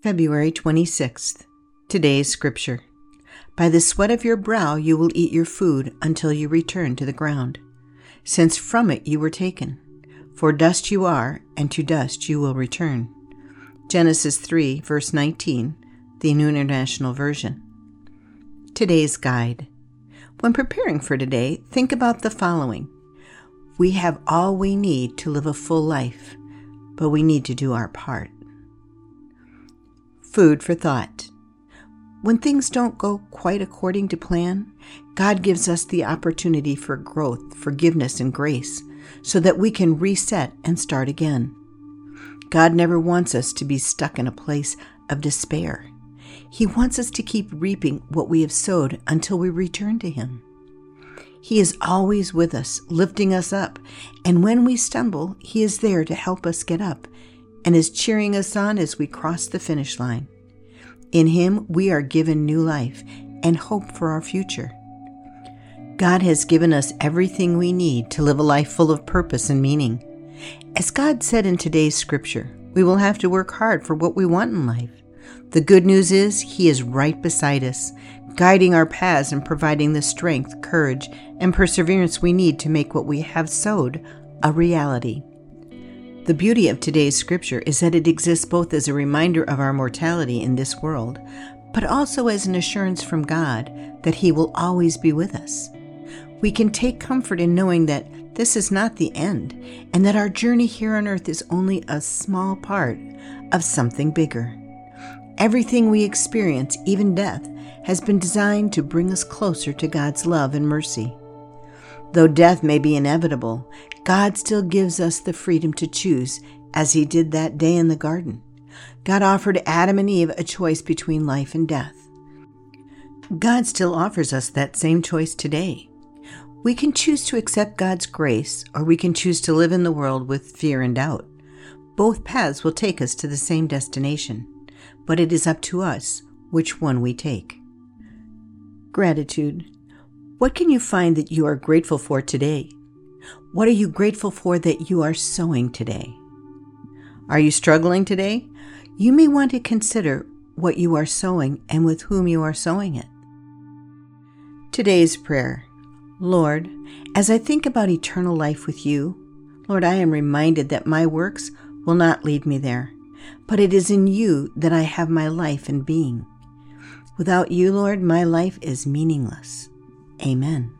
February 26th. Today's Scripture. By the sweat of your brow you will eat your food until you return to the ground, since from it you were taken. For dust you are, and to dust you will return. Genesis 3, verse 19, the New International Version. Today's Guide. When preparing for today, think about the following. We have all we need to live a full life, but we need to do our part. Food for thought. When things don't go quite according to plan, God gives us the opportunity for growth, forgiveness, and grace so that we can reset and start again. God never wants us to be stuck in a place of despair. He wants us to keep reaping what we have sowed until we return to Him. He is always with us, lifting us up, and when we stumble, He is there to help us get up and is cheering us on as we cross the finish line. In Him, we are given new life and hope for our future. God has given us everything we need to live a life full of purpose and meaning. As God said in today's scripture, we will have to work hard for what we want in life. The good news is He is right beside us, guiding our paths and providing the strength, courage, and perseverance we need to make what we have sowed a reality. The beauty of today's scripture is that it exists both as a reminder of our mortality in this world, but also as an assurance from God that He will always be with us. We can take comfort in knowing that this is not the end, and that our journey here on earth is only a small part of something bigger. Everything we experience, even death, has been designed to bring us closer to God's love and mercy. Though death may be inevitable, God still gives us the freedom to choose, as He did that day in the garden. God offered Adam and Eve a choice between life and death. God still offers us that same choice today. We can choose to accept God's grace, or we can choose to live in the world with fear and doubt. Both paths will take us to the same destination, but it is up to us which one we take. Gratitude. What can you find that you are grateful for today? What are you grateful for that you are sowing today? Are you struggling today? You may want to consider what you are sowing and with whom you are sowing it. Today's prayer. Lord, as I think about eternal life with You, Lord, I am reminded that my works will not lead me there, but it is in You that I have my life and being. Without You, Lord, my life is meaningless. Amen.